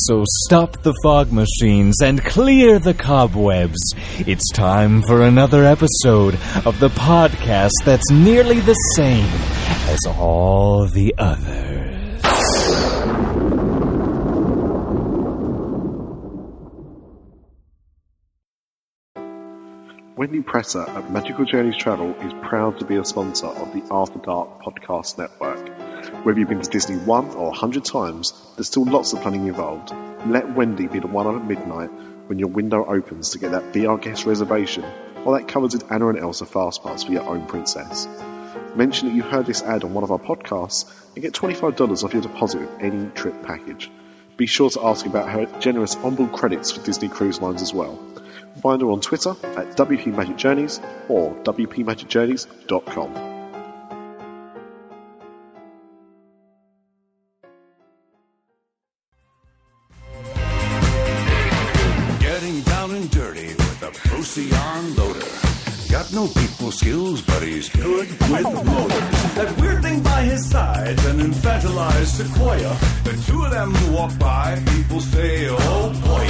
So stop the fog machines and clear the cobwebs. It's time for another episode of the podcast that's nearly the same as all the others. Wendy Presser at Magical Journeys Travel is proud to be a sponsor of the After Dark Podcast Network. Whether you've been to Disney one or 100 times, there's still lots of planning involved. Let Wendy be the one up at midnight when your window opens to get that Be Our Guest reservation or that covers with Anna and Elsa fast pass for your own princess. Mention that you heard this ad on one of our podcasts and get $25 off your deposit of any trip package. Be sure to ask about her generous onboard credits for Disney Cruise Lines as well. Find her on Twitter at WP Magic Journeys or WPMagicJourneys.com. No people skills, but he's good with motors. That weird thing by his side, an infantilized sequoia. The two of them walk by, people say, oh boy.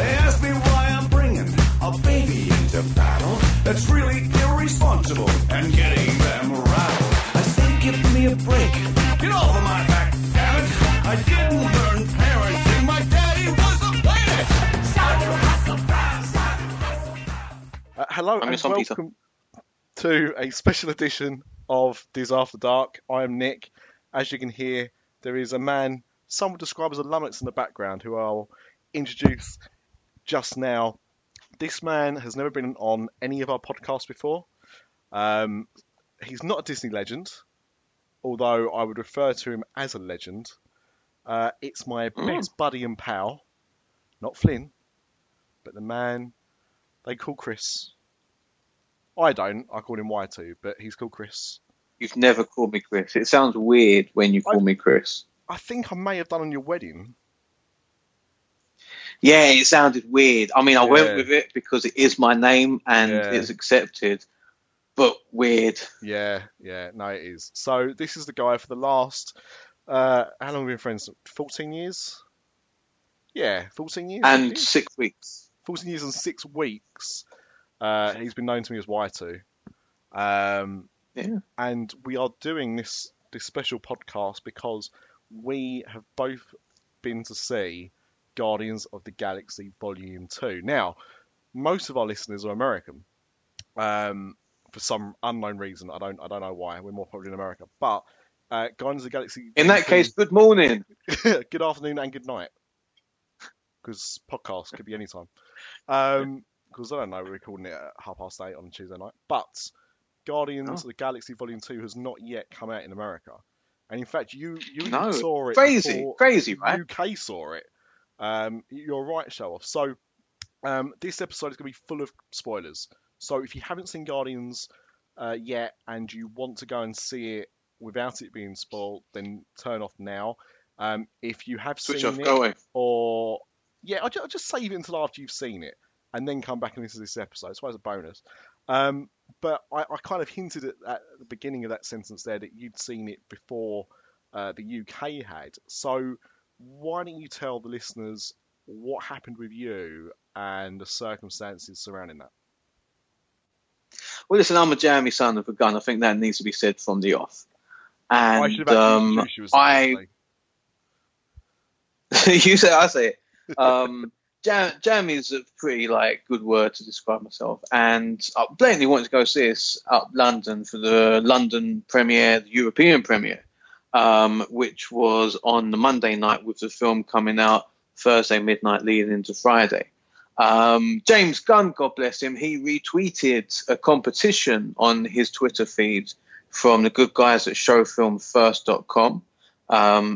They ask me why I'm bringing a baby into battle. That's really irresponsible and getting them rattled. I say, give me a break. Get off of my back, damn it. I didn't learn parenting. My daddy was a planet. Hello and welcome to a special edition of This After Dark. I am Nick. As you can hear, there is a man some would describe as a lummox in the background who I'll introduce just now. This man has never been on any of our podcasts before. He's not a Disney legend, although I would refer to him as a legend. It's my best buddy and pal, not Flynn, but the man they call Chris. I don't. I call him Y2, but he's called Chris. You've never called me Chris. It sounds weird when you call me Chris. I think I may have done on your wedding. Yeah, it sounded weird. I mean, I went with it because it is my name and it's accepted, but weird. Yeah. No, it is. So this is the guy for the last... how long have we been friends? 14 years? Yeah, 14 years. And 6 weeks. 14 years and 6 weeks. He's been known to me as Y2. And we are doing this special podcast because we have both been to see Guardians of the Galaxy Vol. 2. Now, most of our listeners are American. For some unknown reason. I don't know why. We're more popular in America. But Guardians of the Galaxy... In that case, good morning. Good afternoon and good night. Because podcast could be any time. Because I don't know, we're recording it at 8:30 on Tuesday night. But Guardians of the Galaxy Vol. 2 has not yet come out in America. And in fact, you saw it. Crazy, right? UK saw it. You're right, show off. So this episode is going to be full of spoilers. So if you haven't seen Guardians yet and you want to go and see it without it being spoiled, then turn off now. If you have I'll just save it until after you've seen it. And then come back and listen to this episode. So as a bonus. But I kind of hinted at the beginning of that sentence there that you'd seen it before the UK had. So why don't you tell the listeners what happened with you and the circumstances surrounding that? Well, listen, I'm a jammy son of a gun. I think that needs to be said from the off. And you say it, I say it. Jam is a pretty good word to describe myself, and I blatantly wanted to go see this up London for the London premiere, the European premiere, which was on the Monday night with the film coming out Thursday midnight leading into Friday. James Gunn, God bless him, he retweeted a competition on his Twitter feed from the good guys at showfilmfirst.com.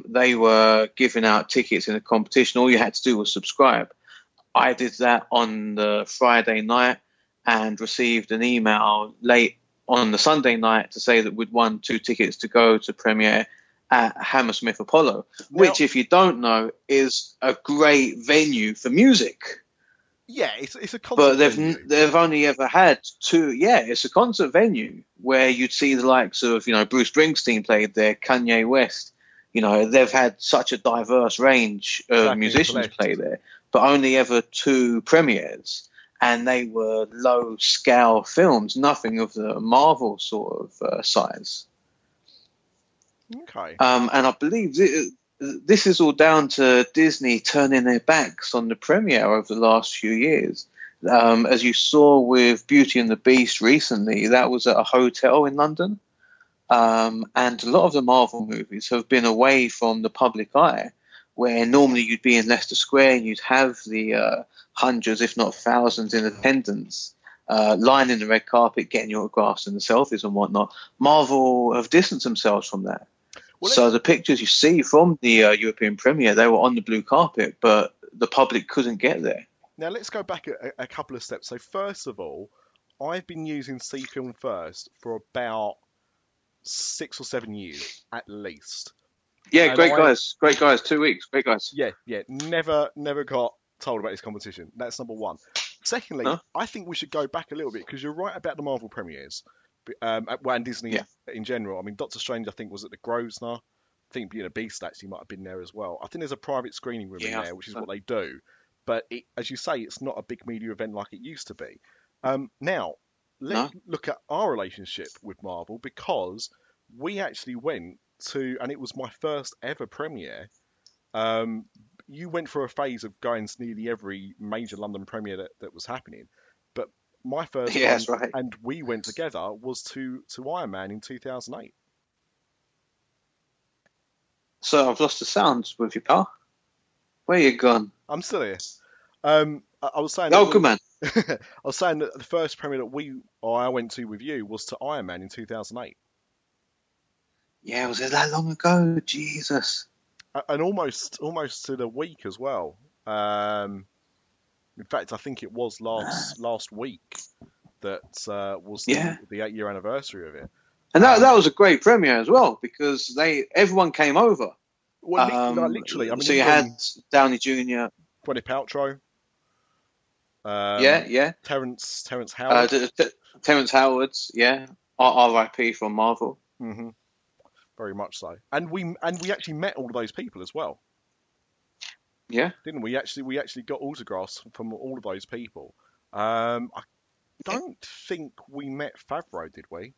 They were giving out tickets in a competition. All you had to do was subscribe. I did that on the Friday night and received an email late on the Sunday night to say that we'd won 2 tickets to go to premiere at Hammersmith Apollo, which, if you don't know, is a great venue for music. Yeah, it's a concert. But they've only ever had 2. Yeah, it's a concert venue where you'd see the likes of, you know, Bruce Springsteen played there, Kanye West. You know, they've had such a diverse range of musicians play there, but only ever 2 premieres, and they were low-scale films, nothing of the Marvel sort of size. Okay. And I believe this is all down to Disney turning their backs on the premiere over the last few years. As you saw with Beauty and the Beast recently, that was at a hotel in London. And a lot of the Marvel movies have been away from the public eye, where normally you'd be in Leicester Square and you'd have the hundreds, if not thousands, in attendance, lining the red carpet, getting your autographs and the selfies and whatnot. Marvel have distanced themselves from that. Well, so the pictures you see from the European premiere, they were on the blue carpet, but the public couldn't get there. Now, let's go back a couple of steps. So first of all, I've been using C-Film First for about 6 or 7 years, at least. Yeah, and great guys, 2 weeks, great guys. Yeah, never got told about this competition. That's number one. Secondly, I think we should go back a little bit, because you're right about the Marvel premieres, and Disney in general. I mean, Doctor Strange, I think, was at the Grosvenor. I think Beauty and the Beast actually might have been there as well. I think there's a private screening room in there, which is what they do. But it, as you say, it's not a big media event like it used to be. Now, let's look at our relationship with Marvel, because we actually went to, and it was my first ever premiere. You went through a phase of going to nearly every major London premiere that was happening. But my first one, and we went together, was to Iron Man in 2008. So I've lost the sound with you, pal. Where you gone? I'm still here. I was saying... Oh, good man. I was saying that the first premiere that I went to with you was to Iron Man in 2008. Yeah, was it that long ago? Jesus. And almost to the week as well. In fact, I think it was last week that was the 8-year anniversary of it. And that was a great premiere as well, because everyone came over. Well, literally. I mean, so you had Downey Jr., Gwyneth Paltrow. Terrence Howard. Terrence Howard's, R.I.P. from Marvel. Mm-hmm. Very much so. And we actually met all of those people as well. Yeah, didn't we? We actually got autographs from all of those people. I don't think we met Favreau, did we?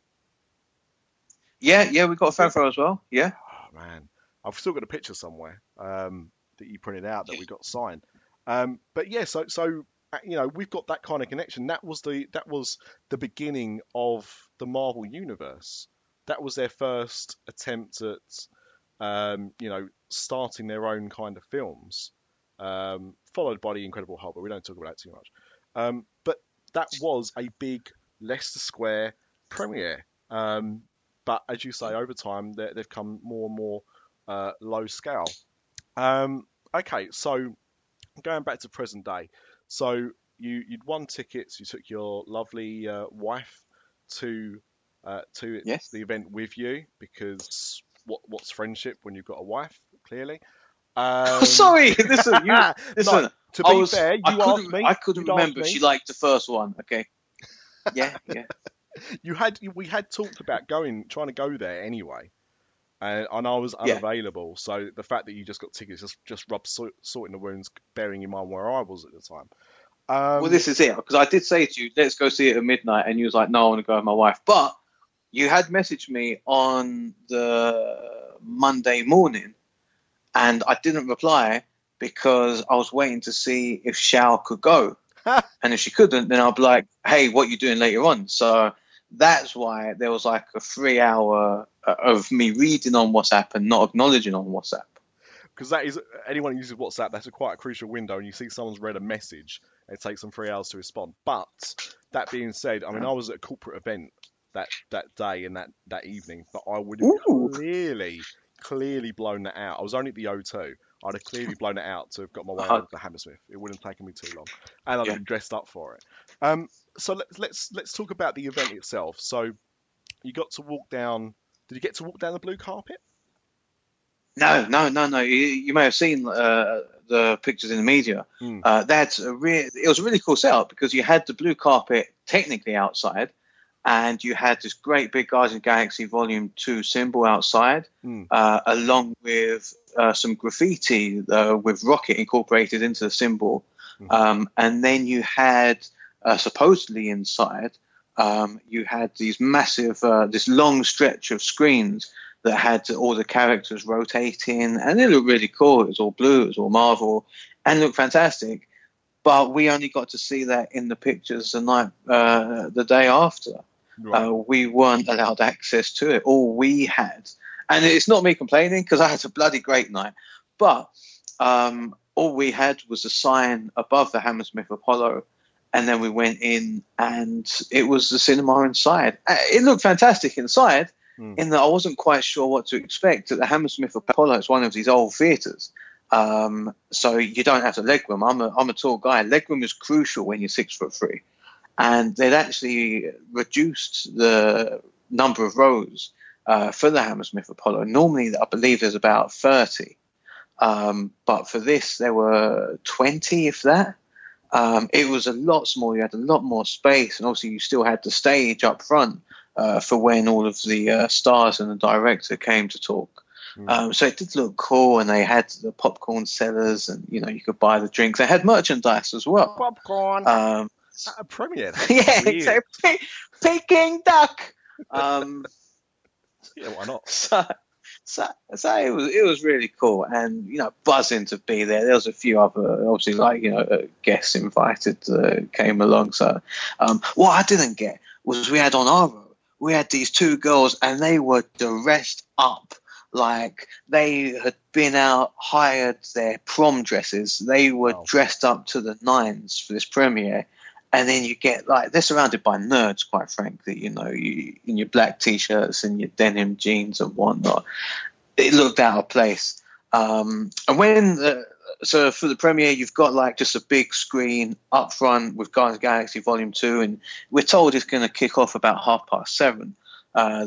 Yeah, we got Favreau as well. Yeah. Oh man, I've still got a picture somewhere that you printed out that we got signed. But yeah, so. You know, we've got that kind of connection. That was the beginning of the Marvel universe. That was their first attempt at starting their own kind of films, followed by the Incredible Hulk, but we don't talk about that too much. But that was a big Leicester Square premiere. But as you say, over time they've come more and more low scale. Okay, so going back to present day. So you'd won tickets. You took your lovely wife to the event with you, because what's friendship when you've got a wife? Clearly. Sorry, listen. No, to be fair, you asked me. I couldn't remember if she liked the first one. Okay. Yeah. We had talked about trying to go there anyway, and I was unavailable. Yeah. So the fact that you just got tickets just rubbed salt in the wounds, bearing in mind where I was at the time. Well, this is it, because I did say to you, let's go see it at midnight, and you was like, no, I want to go with my wife. But you had messaged me on the Monday morning, and I didn't reply because I was waiting to see if Shao could go. And if she couldn't, then I'll be like, hey, what are you doing later on? So that's why there was like a 3-hour of me reading on WhatsApp and not acknowledging on WhatsApp. Because that is, anyone who uses WhatsApp, that's quite a crucial window. And you see someone's read a message, it takes them 3 hours to respond. But that being said, I mean, I was at a corporate event that day and that evening, but I would have clearly blown that out. I was only at the O2. I'd have clearly blown it out to have got my way over to Hammersmith. It wouldn't have taken me too long. And I'd have been dressed up for it. So let's talk about the event itself. So You got to walk down. Did you get to walk down the blue carpet? No. You may have seen the pictures in the media. It was a really cool setup because you had the blue carpet technically outside, and you had this great big Guardians of the Galaxy Volume 2 symbol outside, along with some graffiti with Rocket incorporated into the symbol. And then you had supposedly inside, you had these massive, this long stretch of screens that had all the characters rotating, and it looked really cool. It was all blue, it was all Marvel, and looked fantastic. But we only got to see that in the pictures the day after. Right. We weren't allowed access to it. All we had, and it's not me complaining because I had a bloody great night, but all we had was a sign above the Hammersmith Apollo. And then we went in, and it was the cinema inside. It looked fantastic inside, in that I wasn't quite sure what to expect. At the Hammersmith Apollo, it's one of these old theatres, so you don't have to leg room. I'm a tall guy. Leg room is crucial when you're 6'3", and they'd actually reduced the number of rows for the Hammersmith Apollo. Normally, I believe there's about 30, but for this there were 20, if that. It was a lot smaller. You had a lot more space, and obviously you still had the stage up front for when all of the stars and the director came to talk. So it did look cool, and they had the popcorn sellers, and you could buy the drinks. They had merchandise as well. Popcorn. At a premiere. Yeah, it's a Peking duck. Yeah, why not? So it was really cool, and buzzing to be there. There was a few other, obviously, guests invited came along. So what I didn't get was we had on our row, we had these two girls, and they were dressed up like they had been out, hired their prom dresses. They were dressed up to the nines for this premiere. And then you get they're surrounded by nerds, quite frankly, in your black T-shirts and your denim jeans and whatnot. It looked out of place. And so for the premiere, you've got just a big screen up front with Guardians of the Galaxy Volume 2. And we're told it's going to kick off about 7:30.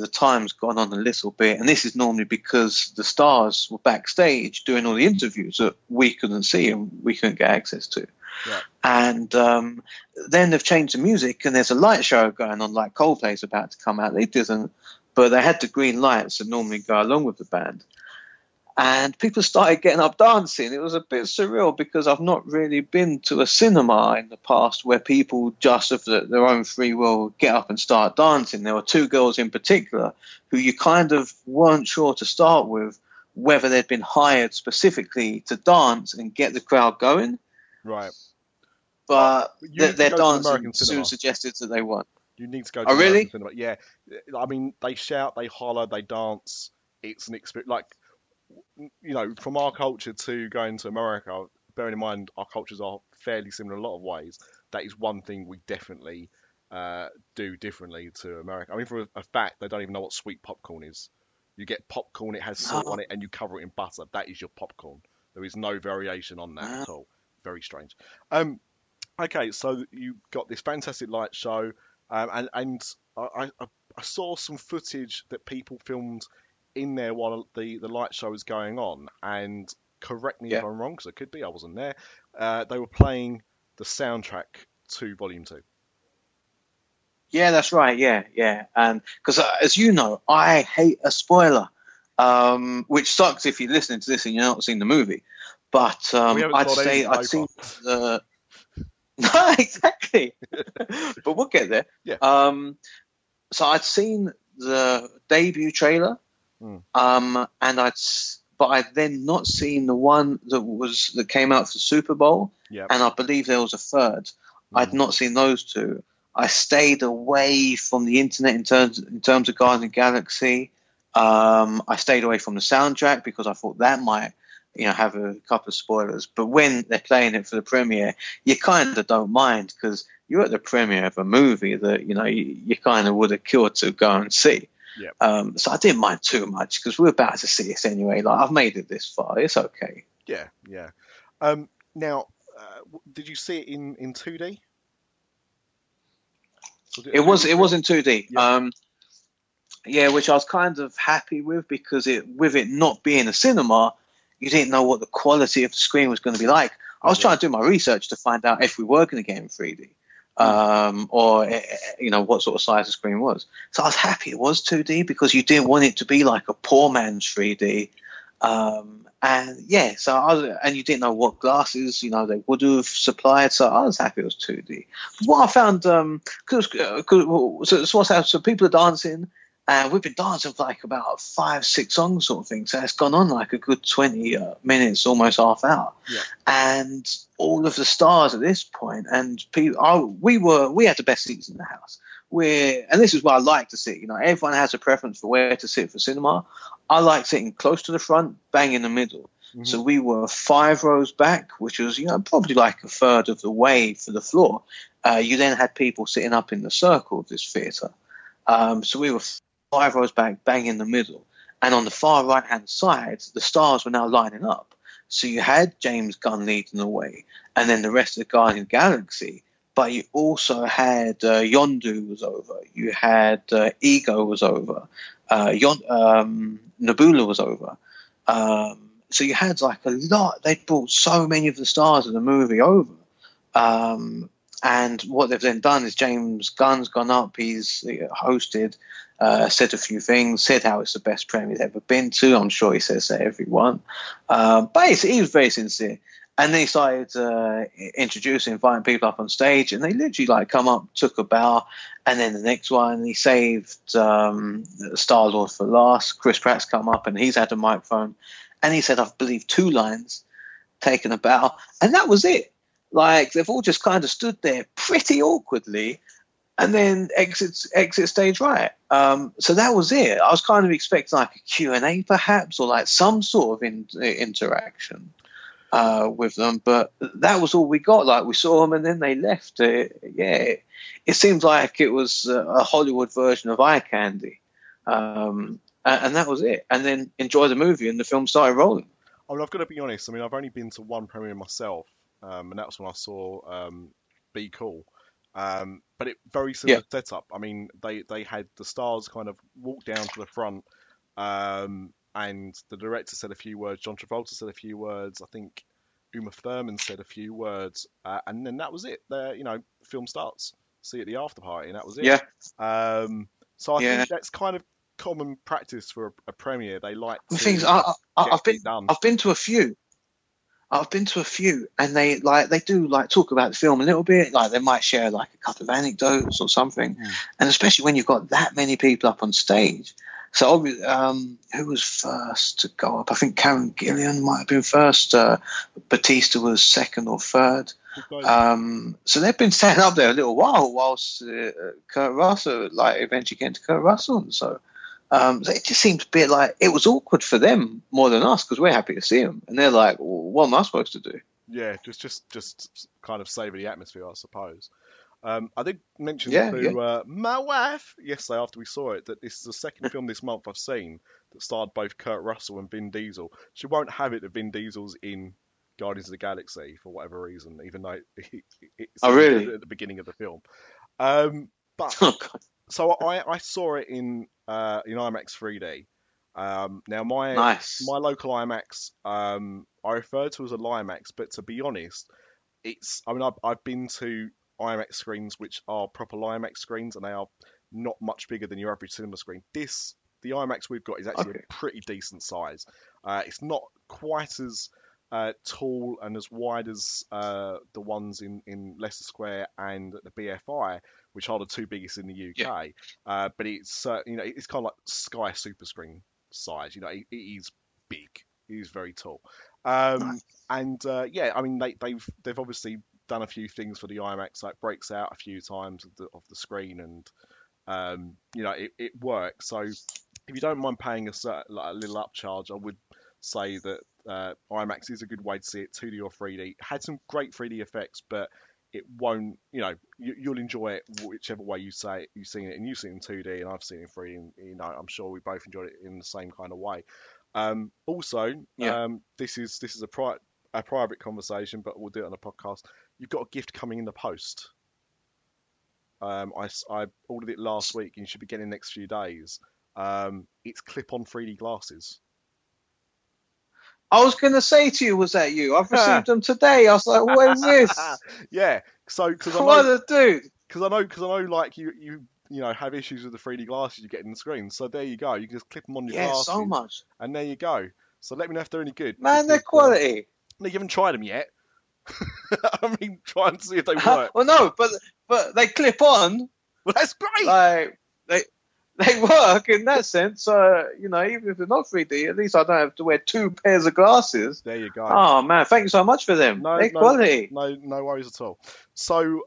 The time's gone on a little bit. And this is normally because the stars were backstage doing all the interviews that we couldn't see and we couldn't get access to. Yeah. And then they've changed the music, and there's a light show going on, like Coldplay's about to come out. They didn't, but they had the green lights that normally go along with the band. And people started getting up dancing. It was a bit surreal because I've not really been to a cinema in the past where people just of their own free will get up and start dancing. There were two girls in particular who you kind of weren't sure to start with whether they'd been hired specifically to dance and get the crowd going. Right. But their dancing soon suggested that they weren't. You need to go to American cinema. Yeah. I mean, they shout, they holler, they dance. It's an experience. From our culture to going to America, bearing in mind our cultures are fairly similar in a lot of ways, that is one thing we definitely do differently to America. I mean, for a fact, they don't even know what sweet popcorn is. You get popcorn, it has salt on it, and you cover it in butter. That is your popcorn. There is no variation on that at all. Very strange. Okay, so you got this fantastic light show, and I saw some footage that people filmed in there while the light show was going on. And correct me if I'm wrong, because it could be I wasn't there. They were playing the soundtrack to Volume 2. Yeah, that's right. Yeah. And because as I hate a spoiler, which sucks if you're listening to this and you're not seeing the movie. But I'd seen the... No, exactly. But we'll get there. Yeah. So I'd seen the debut trailer, and I'd then not seen the one that came out for the Super Bowl, and I believe there was a third. I'd not seen those two. I stayed away from the internet in terms of Guardians of the Galaxy. I stayed away from the soundtrack because I thought that might have a couple of spoilers. But when they're playing it for the premiere, you kind of don't mind because you're at the premiere of a movie that you kind of would have cured to go and see. Yep. So I didn't mind too much because we're about to see it anyway. I've made it this far, it's okay. Yeah. Now, did you see it in 2D? Was it in 2D? Yeah. Yeah, which I was kind of happy with, because with it not being a cinema, you didn't know what the quality of the screen was going to be like. I was trying to do my research to find out if we were going to get in 3D, or, you know, what sort of size the screen was. So I was happy it was 2D, because you didn't want it to be like a poor man's 3D. And yeah, so and you didn't know what glasses, you know, they would have supplied. So I was happy it was 2D. What I found, so people are dancing, and we've been dancing for like about 5-6 songs sort of thing. So it's gone on like a good 20 minutes, almost half hour. Yeah. And all of the stars at this point, and people, we had the best seats in the house. And this is where I like to sit. You know, everyone has a preference for where to sit for cinema. I like sitting close to the front, bang in the middle. Mm-hmm. So we were 5 rows back, which was, you know, probably like a third of the way for the floor. You then had people sitting up in the circle of this theatre. So we were 5 rows back, bang in the middle. And on the far right-hand side, the stars were now lining up. So you had James Gunn leading the way, and then the rest of the Guardians of the Galaxy. But you also had Yondu was over. You had Ego was over. Nebula was over. So you had like a lot. They brought so many of the stars of the movie over. And what they've then done is James Gunn's gone up. He's hosted, said a few things, said how it's the best premiere he's ever been to. I'm sure he says that to everyone. But he was very sincere. And they started inviting people up on stage, and they literally like come up, took a bow, and then the next one, he saved Star-Lord for last. Chris Pratt's come up, and he's had a microphone, and he said, I believe, 2 lines, taken a bow, and that was it. Like, they've all just kind of stood there pretty awkwardly, and then exit stage right. So that was it. I was kind of expecting like a Q&A perhaps, or like some sort of interaction. With them, but that was all we got. Like, we saw them and then they left. It seemed like it was a Hollywood version of eye candy, and that was it. And then enjoy the movie, and the film started rolling. I mean, I've got to be honest. I mean, I've only been to one premiere myself, and that was when I saw Be Cool. But it very similar setup. I mean, they had the stars kind of walk down to the front. And the director said a few words. John Travolta said a few words. I think Uma Thurman said a few words. And then that was it. You know, film starts. See you at the after party. And that was it. Yeah. So I think that's kind of common practice for a premiere. They like to I've been to a few. And they do like talk about the film a little bit. Like, they might share like a couple of anecdotes or something. Mm. And especially when you've got that many people up on stage. So obviously, who was first to go up? I think Karen Gillian might have been first. Batista was second or third. So they've been sat up there a little while, whilst Kurt Russell, like, eventually getting to Kurt Russell. And so it just seemed a bit like it was awkward for them more than us, because we're happy to see them, and they're like, well, "What am I supposed to do?" Yeah, just kind of savour the atmosphere, I suppose. I did mention to my wife yesterday after we saw it that this is the second film this month I've seen that starred both Kurt Russell and Vin Diesel. She won't have it that Vin Diesel's in Guardians of the Galaxy for whatever reason, even though it's at the beginning of the film. So I saw it in IMAX 3D. Now my local IMAX, I refer to as a Limax, but to be honest, I've been to IMAX screens which are proper IMAX screens, and they are not much bigger than your average cinema screen. The IMAX we've got is actually a pretty decent size. It's not quite as tall and as wide as the ones in Leicester Square and the BFI, which are the 2 biggest in the UK. Yeah. But it's it's kind of like Sky Super Screen size. You know, it is big. It is very tall. I mean, they've obviously done a few things for the IMAX, like breaks out a few times of the screen, and it works. So if you don't mind paying a little upcharge, I would say that IMAX is a good way to see it, 2D or 3D. It had some great 3D effects, but it won't. You know, you'll enjoy it whichever way you say it. You've seen it, and you've seen it in 2D, and I've seen it in 3D. And, you know, I'm sure we both enjoyed it in the same kind of way. This is a private conversation, but we'll do it on a podcast. You've got a gift coming in the post. I ordered it last week, and you should be getting it in the next few days. It's clip-on 3D glasses. I was going to say to you, was that you? I've received them today. I was like, what is this? Yeah. So, because I know, like you know, have issues with the 3D glasses you get in the screen. So there you go. You can just clip them on your glasses. Yeah, so much. And there you go. So let me know if they're any good. Man, they're quality. You haven't tried them yet. I mean, try and see if they work. Well, no, but they clip on. Well, that's great. Like they work in that sense. You know, even if they're not 3D, at least I don't have to wear two pairs of glasses. There you go. Oh man, thank you so much for them. No, quality. No worries at all. So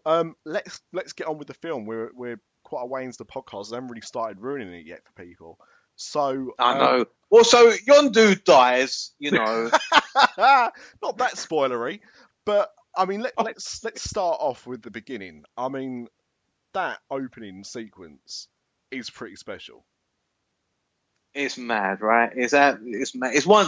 let's get on with the film. We're quite a way into the podcast. I haven't really started ruining it yet for people. So I know. Also, Yondu dies. You know, not that spoilery, but I mean, let's start off with the beginning. I mean, that opening sequence is pretty special. It's mad, right? It's mad. It's one,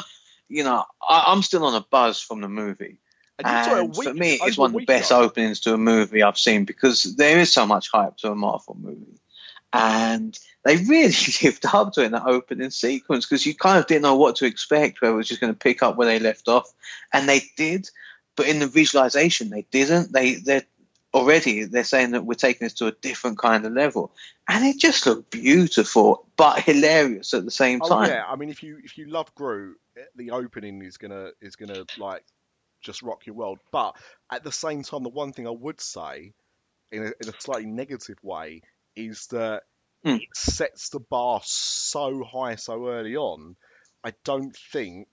you know, I'm still on a buzz from the movie. And for me, it's one of the best openings to a movie I've seen, because there is so much hype to a Marvel movie. And they really lived up to it in that opening sequence, because you kind of didn't know what to expect, whether it was just going to pick up where they left off. And they did, but in the visualization, they didn't. They're saying that we're taking this to a different kind of level, and it just looked beautiful but hilarious at the same time. Yeah, I mean, if you love Groot, the opening is gonna like just rock your world. But at the same time, the one thing I would say, in a slightly negative way, is that it sets the bar so high so early on. I don't think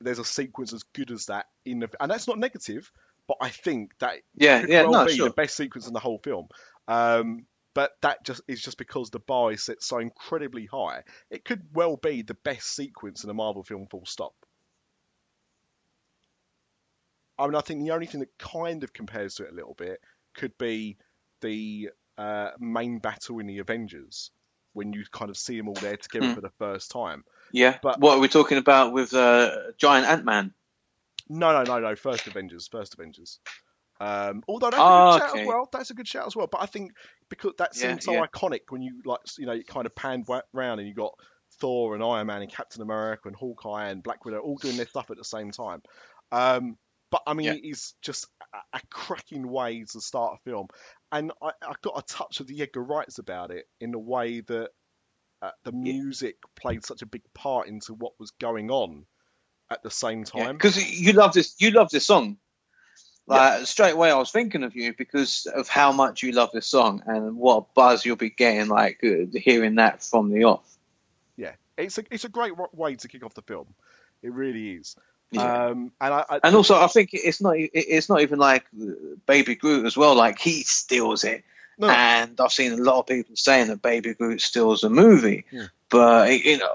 there's a sequence as good as that and that's not negative. But I think that could be the best sequence in the whole film. But that just is just because the bar is set so incredibly high. It could well be the best sequence in a Marvel film, full stop. I mean, I think the only thing that kind of compares to it a little bit could be the main battle in the Avengers, when you kind of see them all there together for the first time. Yeah, but what are we talking about with giant Ant-Man? No. First Avengers. Although that's a good shout as well. But I think because that seems so iconic, when you it kind of panned round and you got Thor and Iron Man and Captain America and Hawkeye and Black Widow all doing their stuff at the same time. But I mean, it is just a cracking way to start a film, and I got a touch of the Edgar Wrights about it, in the way that the music played such a big part into what was going on at the same time, because you love this song. Like straight away, I was thinking of you because of how much you love this song and what a buzz you'll be getting like hearing that from the off. Yeah, it's a great way to kick off the film. It really is. Yeah. And also, I think it's not even like Baby Groot as well. Like, he steals it. No. And I've seen a lot of people saying that Baby Groot steals the movie. Yeah. But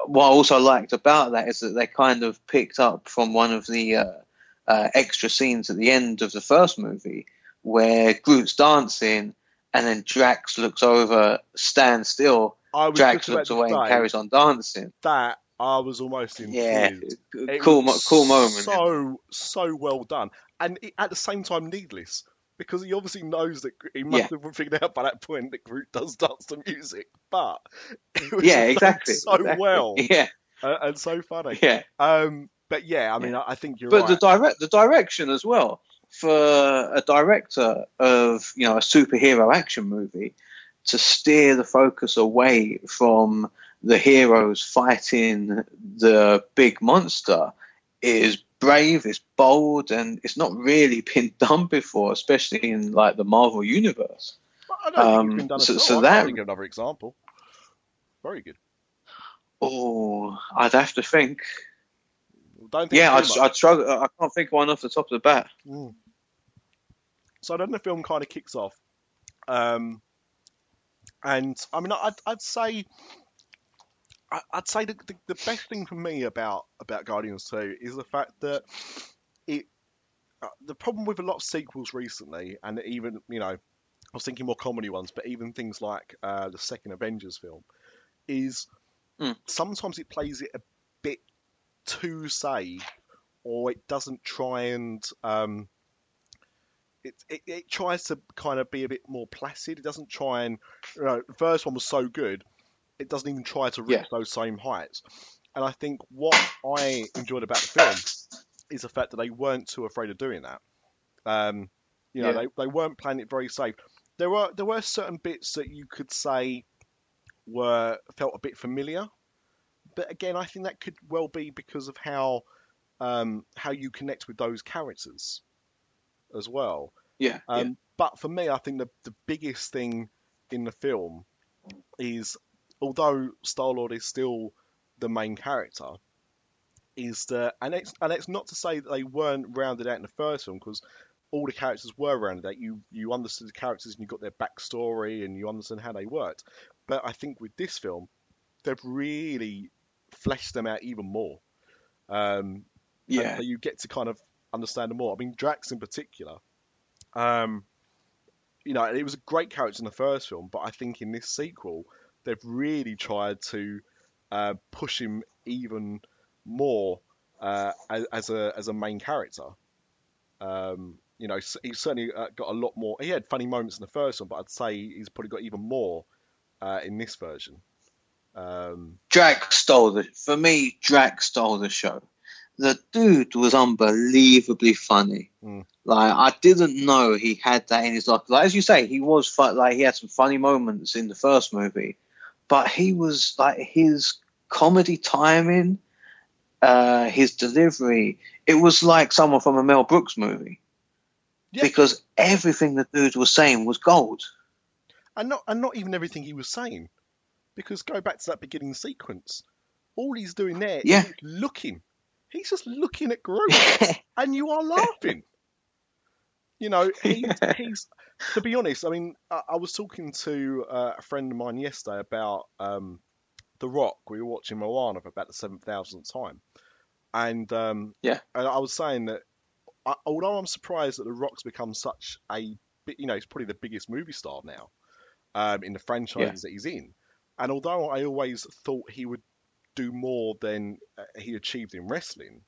what I also liked about that is that they kind of picked up from one of the extra scenes at the end of the first movie, where Groot's dancing and then Drax looks over, stands still, Drax looks away and carries on dancing. That I was almost infused. Yeah, cool moment. So well done. And at the same time, needless. Because he obviously knows that he must have figured out by that point that Groot does dance to music, but it was well, and so funny, But yeah, I mean, I think you're right. But the direction as well, for a director of a superhero action movie to steer the focus away from the heroes fighting the big monster is brave, it's bold, and it's not really been done before, especially in like the Marvel universe. Well, I don't think it's been done at all. I think another example. Very good. Oh, I'd have to think. Well, I'd struggle. I can't think one off the top of the bat. Mm. So then the film kind of kicks off, and I mean, I'd say the best thing for me about Guardians 2 is the fact that the problem with a lot of sequels recently, and even, I was thinking more comedy ones, but even things like the second Avengers film, is sometimes it plays it a bit too safe, or it doesn't try and... It tries to kind of be a bit more placid. It doesn't try and... the first one was so good, it doesn't even try to reach those same heights. And I think what I enjoyed about the film is the fact that they weren't too afraid of doing that. They weren't playing it very safe. There were certain bits that you could say felt a bit familiar, but again, I think that could well be because of how you connect with those characters as well. But for me, I think the biggest thing in the film is, although Star-Lord is still the main character, is that, and it's not to say that they weren't rounded out in the first film, because all the characters were rounded out. You understood the characters and you got their backstory and you understood how they worked. But I think with this film, they've really fleshed them out even more. So you get to kind of understand them more. I mean, Drax in particular. It was a great character in the first film, but I think in this sequel, they've really tried to push him even more as a main character. He's certainly got a lot more. He had funny moments in the first one, but I'd say he's probably got even more in this version. Drax stole the show. The dude was unbelievably funny. Like, I didn't know he had that in his life. Like, as you say, he was he had some funny moments in the first movie, but he was like, his comedy timing, his delivery, it was like someone from a Mel Brooks movie, because everything the dude was saying was gold. And not even everything he was saying, because go back to that beginning sequence, all he's doing there is looking. He's just looking at Groot, and you are laughing. He's to be honest, I mean, I was talking to a friend of mine yesterday about The Rock. We were watching Moana for about the 7,000th time. And and I was saying that although I'm surprised that The Rock's become such he's probably the biggest movie star now in the franchises that he's in. And although I always thought he would do more than he achieved in wrestling,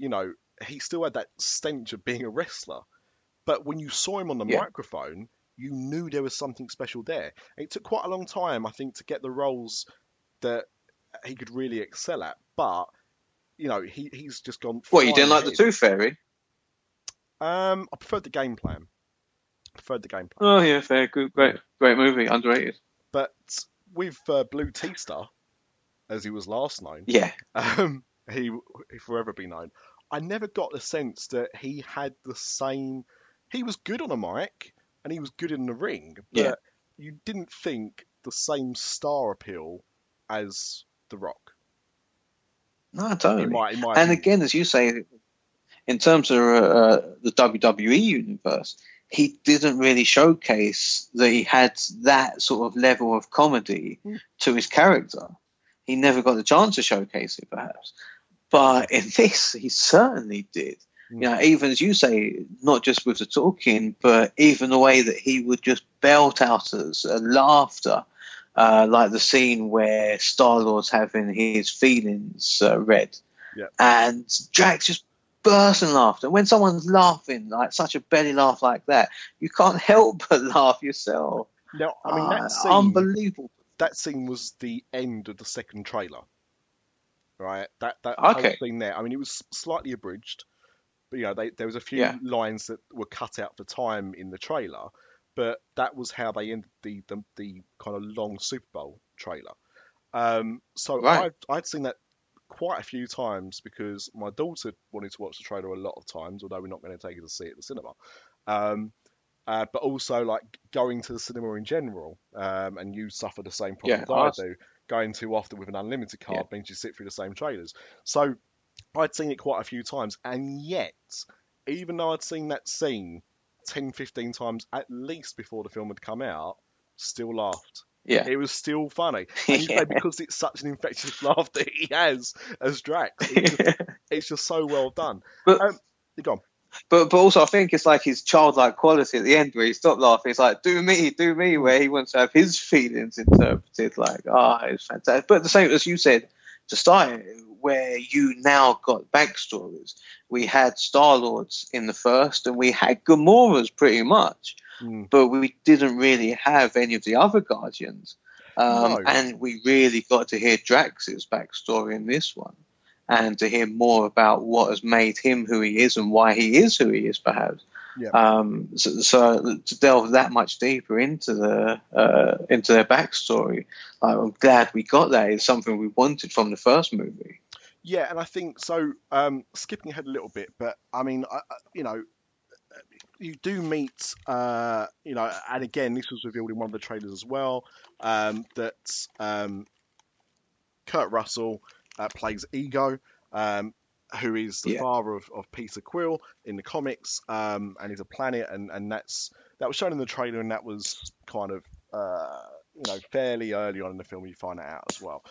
he still had that stench of being a wrestler. But when you saw him on the microphone, you knew there was something special there. It took quite a long time, I think, to get the roles that he could really excel at. But, he's just gone... What, you didn't like the Tooth Fairy? I preferred the game plan. Oh, yeah, fair. Good, great movie. Underrated. But with Blue T-Star, as he was last known, he'll forever be known. I never got the sense that he had the same... He was good on a mic, and he was good in the ring, but you didn't think the same star appeal as The Rock. No, totally. In my opinion. Again, as you say, in terms of the WWE universe, he didn't really showcase that he had that sort of level of comedy to his character. He never got the chance to showcase it, perhaps. But in this, he certainly did. Even as you say, not just with the talking, but even the way that he would just belt out us laughter, like the scene where Star-Lord's having his feelings read. And Drax just bursts in laughter. When someone's laughing, like such a belly laugh like that, you can't help but laugh yourself. No, I mean, that scene... Unbelievable. That scene was the end of the second trailer, right? That whole thing there. I mean, it was slightly abridged, but there was a few lines that were cut out for time in the trailer, but that was how they ended the kind of long Super Bowl trailer. I'd seen that quite a few times because my daughter wanted to watch the trailer a lot of times, although we're not going to take her to see it at the cinema. But also, like, going to the cinema in general, and you suffer the same problem I do, going too often with an unlimited card means you sit through the same trailers. So I'd seen it quite a few times, and yet, even though I'd seen that scene 10, 15 times at least before the film had come out, still laughed. It was still funny. And because it's such an infectious laugh that he has as Drax, it's just so well done. But, you're gone. But also I think it's like his childlike quality at the end where he stopped laughing. It's like, do me, where he wants to have his feelings interpreted. Like, it's fantastic. But the same as you said to start, where you now got backstories. We had Star-Lord's in the first, and we had Gamora's pretty much, but we didn't really have any of the other Guardians. And we really got to hear Drax's backstory in this one, and to hear more about what has made him who he is and why he is who he is, perhaps. Yeah. So to delve that much deeper into their backstory, I'm glad we got that. It's something we wanted from the first movie. Yeah, and I think so. Skipping ahead a little bit, but I mean, you do meet, and again, this was revealed in one of the trailers as well, that Kurt Russell plays Ego, who is the father of Peter Quill in the comics, and he's a planet, and that was shown in the trailer, and that was kind of fairly early on in the film you find that out as well.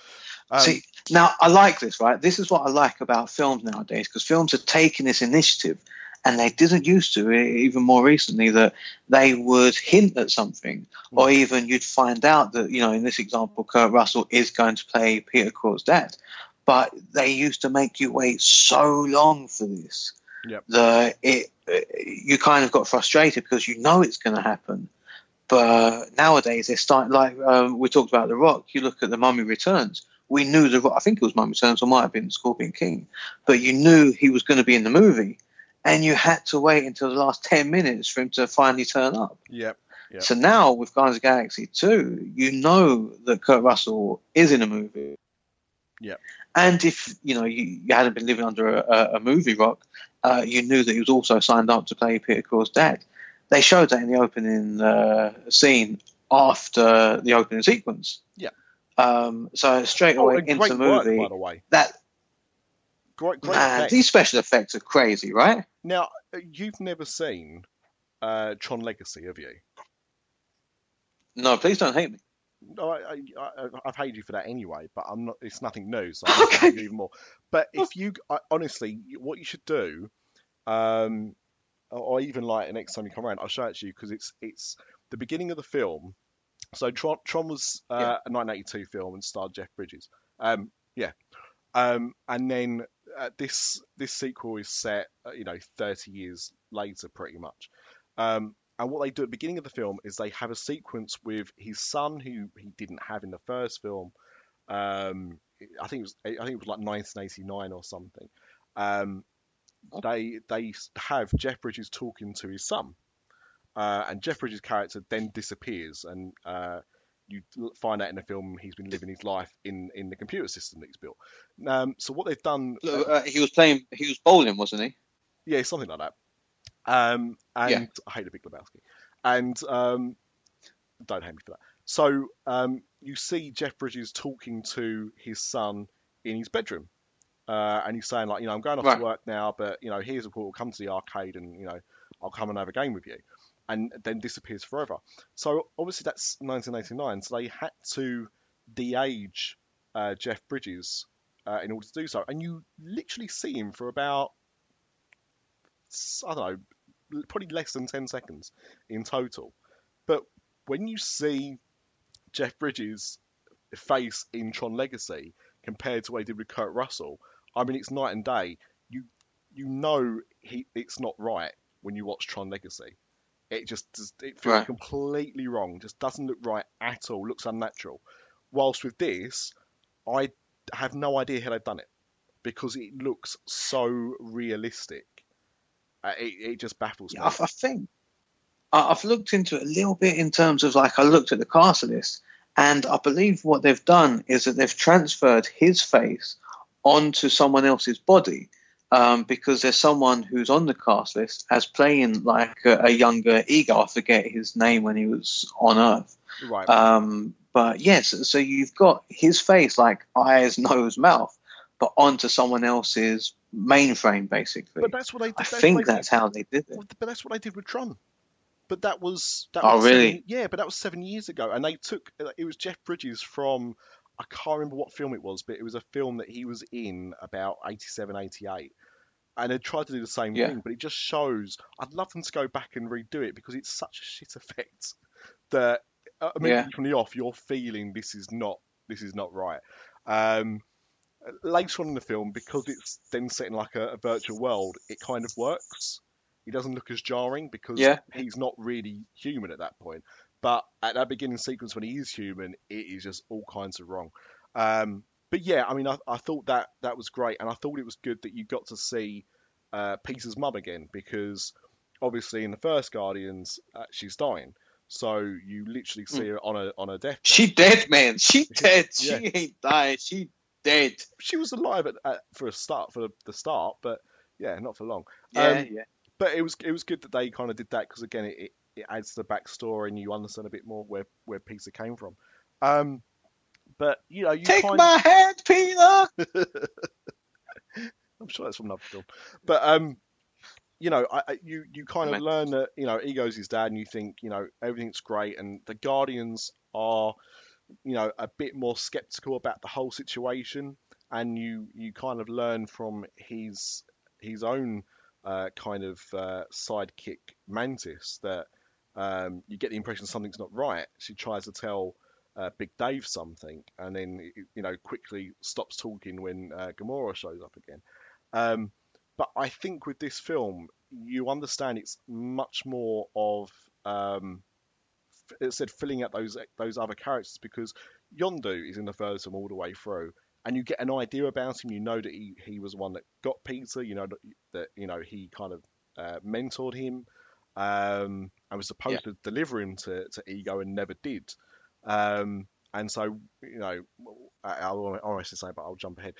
See, now I like this, right? This is what I like about films nowadays, because films are taking this initiative, and they didn't used to, even more recently, that they would hint at something, or even you'd find out that, in this example, Kurt Russell is going to play Peter Quill's dad. But they used to make you wait so long for this that you kind of got frustrated because you know it's going to happen. But nowadays, they start, like we talked about The Rock, you look at The Mummy Returns. We knew The Rock, I think it was Mummy Returns, or might have been Scorpion King, but you knew he was going to be in the movie. And you had to wait until the last 10 minutes for him to finally turn up. Yep. So now with Guardians of the Galaxy 2, you know that Kurt Russell is in a movie. Yeah. And if, you hadn't been living under a movie rock, you knew that he was also signed up to play Peter Quill's dad. They showed that in the opening scene after the opening sequence. Yeah. So straight away into the movie. Work, by the way. Great man, these special effects are crazy, right? Now, you've never seen Tron Legacy, have you? No, please don't hate me. No, I've hated you for that anyway, but I'm not. It's nothing new, so I'm going to hate you even more. But if you, honestly, what you should do, or even like the next time you come around, I'll show it to you, because it's the beginning of the film. So Tron was a 1982 film and starred Jeff Bridges. And then this sequel is set, 30 years later, pretty much. And what they do at the beginning of the film is they have a sequence with his son, who he didn't have in the first film. I think it was like 1989 or something. They have Jeff Bridges talking to his son, and Jeff Bridges' character then disappears, and you find out in the film he's been living his life in the computer system that he's built. So what they've done... he was bowling, wasn't he? Yeah, something like that. I hate The Big Lebowski. And don't hate me for that. So you see Jeff Bridges talking to his son in his bedroom. And he's saying, like, I'm going off to work now, but, here's a portal, come to the arcade and, I'll come and have a game with you. And then disappears forever. So obviously that's 1989. So they had to de-age Jeff Bridges in order to do so. And you literally see him for about, probably less than 10 seconds in total. But when you see Jeff Bridges' face in Tron Legacy compared to what he did with Kurt Russell, I mean, it's night and day. You know it's not right when you watch Tron Legacy. It just feels completely wrong. Just doesn't look right at all. Looks unnatural. Whilst with this, I have no idea how they've done it, because it looks so realistic. It just baffles me. I think I've looked into it a little bit in terms of, I looked at the cast list, and I believe what they've done is that they've transferred his face onto someone else's body. Because there's someone who's on the cast list as playing like a younger Ego. I forget his name when he was on Earth. Right. But yes, so you've got his face, like eyes, nose, mouth, but onto someone else's mainframe, basically. But that's what they did. I think that's how they did it. But that's what they did with Tron. But that was... really? 7 years ago. And they took... It was Jeff Bridges from... I can't remember what film it was, but it was a film that he was in about 87, 88. And they tried to do the same thing, but it just shows... I'd love them to go back and redo it, because it's such a shit effect that immediately from the off, you're feeling this is not right. Later on in the film, because it's then set in like a virtual world, it kind of works. It doesn't look as jarring because he's not really human at that point. But at that beginning sequence when he is human, it is just all kinds of wrong. But yeah, I mean, I thought that was great, and I thought it was good that you got to see Peter's mum again, because obviously in the first Guardians, she's dying. So you literally see her on her deathbed. She dead, man. She dead. Yeah. She ain't died. She dead. She was alive for the start, but yeah, not for long. Yeah. But it was good that they kind of did that, because again, it adds to the backstory and you understand a bit more where Peter came from. But you know, take my hand, Peter. I'm sure that's from another film. But you know, you kind of learn that, you know, Ego's his dad, and you think, you know, everything's great, and the Guardians are, you know, a bit more skeptical about the whole situation, and you kind of learn from his own kind of sidekick Mantis that you get the impression something's not right. She tries to tell Big Dave something, and then, you know, quickly stops talking when Gamora shows up again. But I think with this film, you understand it's much more of, filling out those other characters, because Yondu is in the first film all the way through, and you get an idea about him. You know that he was the one that got Peter. You know that you know he kind of mentored him, and was supposed to deliver him to Ego and never did. And so, you know, I'll honestly say, but I'll jump ahead.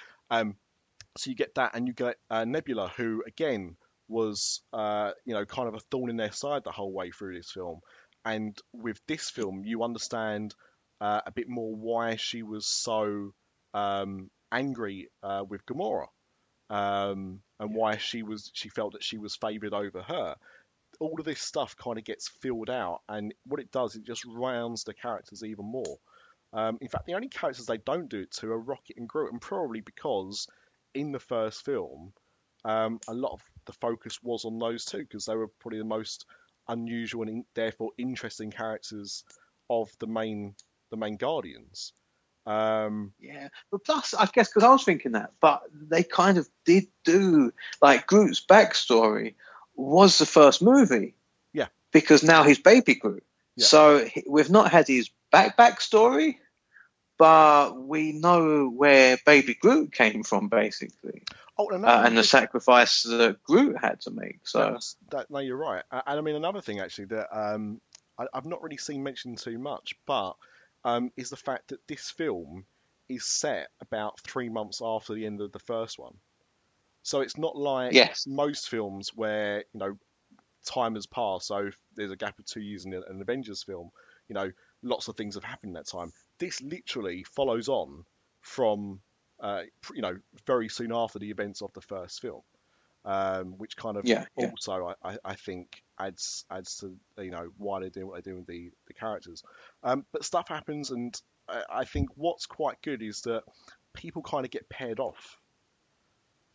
So you get that, and you get Nebula, who again was, you know, kind of a thorn in their side the whole way through this film. And with this film, you understand a bit more why she was so angry with Gamora, and why she felt that she was favoured over her. All of this stuff kind of gets filled out, and what it does, it just rounds the characters even more. In fact, the only characters they don't do it to are Rocket and Groot, and probably because in the first film, a lot of the focus was on those two, because they were probably the most unusual and therefore interesting characters of the main Guardians. Yeah, but plus, I guess, because I was thinking that, but they kind of did do, like, Groot's backstory was the first movie. Yeah. Because now he's baby Groot. Yeah. So we've not had his backstory, but we know where baby Groot came from, basically. Oh, and the sacrifice that Groot had to make. So no, you're right. And I mean, another thing actually that I've not really seen mentioned too much, but is the fact that this film is set about 3 months after the end of the first one. So it's not like most films where, you know, time has passed. So if there's a gap of 2 years in an Avengers film, you know, lots of things have happened in that time. This literally follows on from, you know, very soon after the events of the first film, which kind of also, I think, adds to, you know, why they're doing what they do with the characters. But stuff happens, and I think what's quite good is that people kind of get paired off.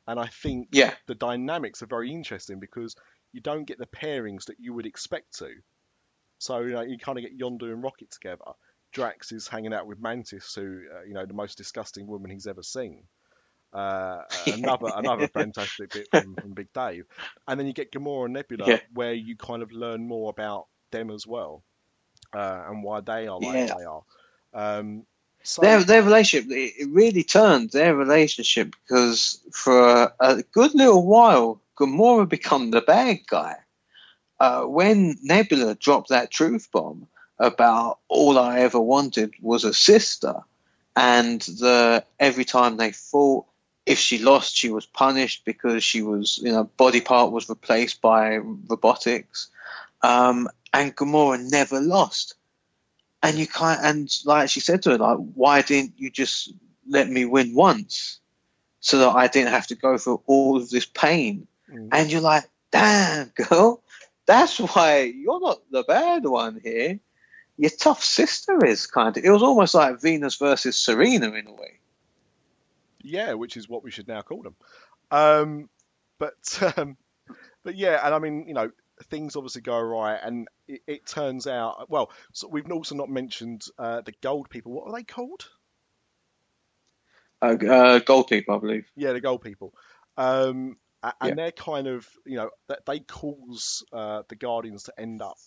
And I think the dynamics are very interesting, because you don't get the pairings that you would expect to. So, you know, you kind of get Yondu and Rocket together. Drax is hanging out with Mantis, who, you know, the most disgusting woman he's ever seen. Another fantastic bit from Big Dave. And then you get Gamora and Nebula, where you kind of learn more about them as well, and why they are like they are. So their relationship, it really turned their relationship, because for a good little while, Gamora become the bad guy. When Nebula dropped that truth bomb about all I ever wanted was a sister, and every time they fought, if she lost, she was punished because she was, you know, body part was replaced by robotics, and Gamora never lost. And you can't, and like she said to her, like, why didn't you just let me win once so that I didn't have to go through all of this pain? Mm. And you're like, damn, girl, that's why you're not the bad one here. Your tough sister is kind of, it was almost like Venus versus Serena in a way. Yeah, which is what we should now call them. But yeah, and I mean, you know, things obviously go right, and it turns out, well, so we've also not mentioned the gold people. What are they called? Gold people, I believe. Yeah, the gold people. And they're kind of, you know, they cause the Guardians to end up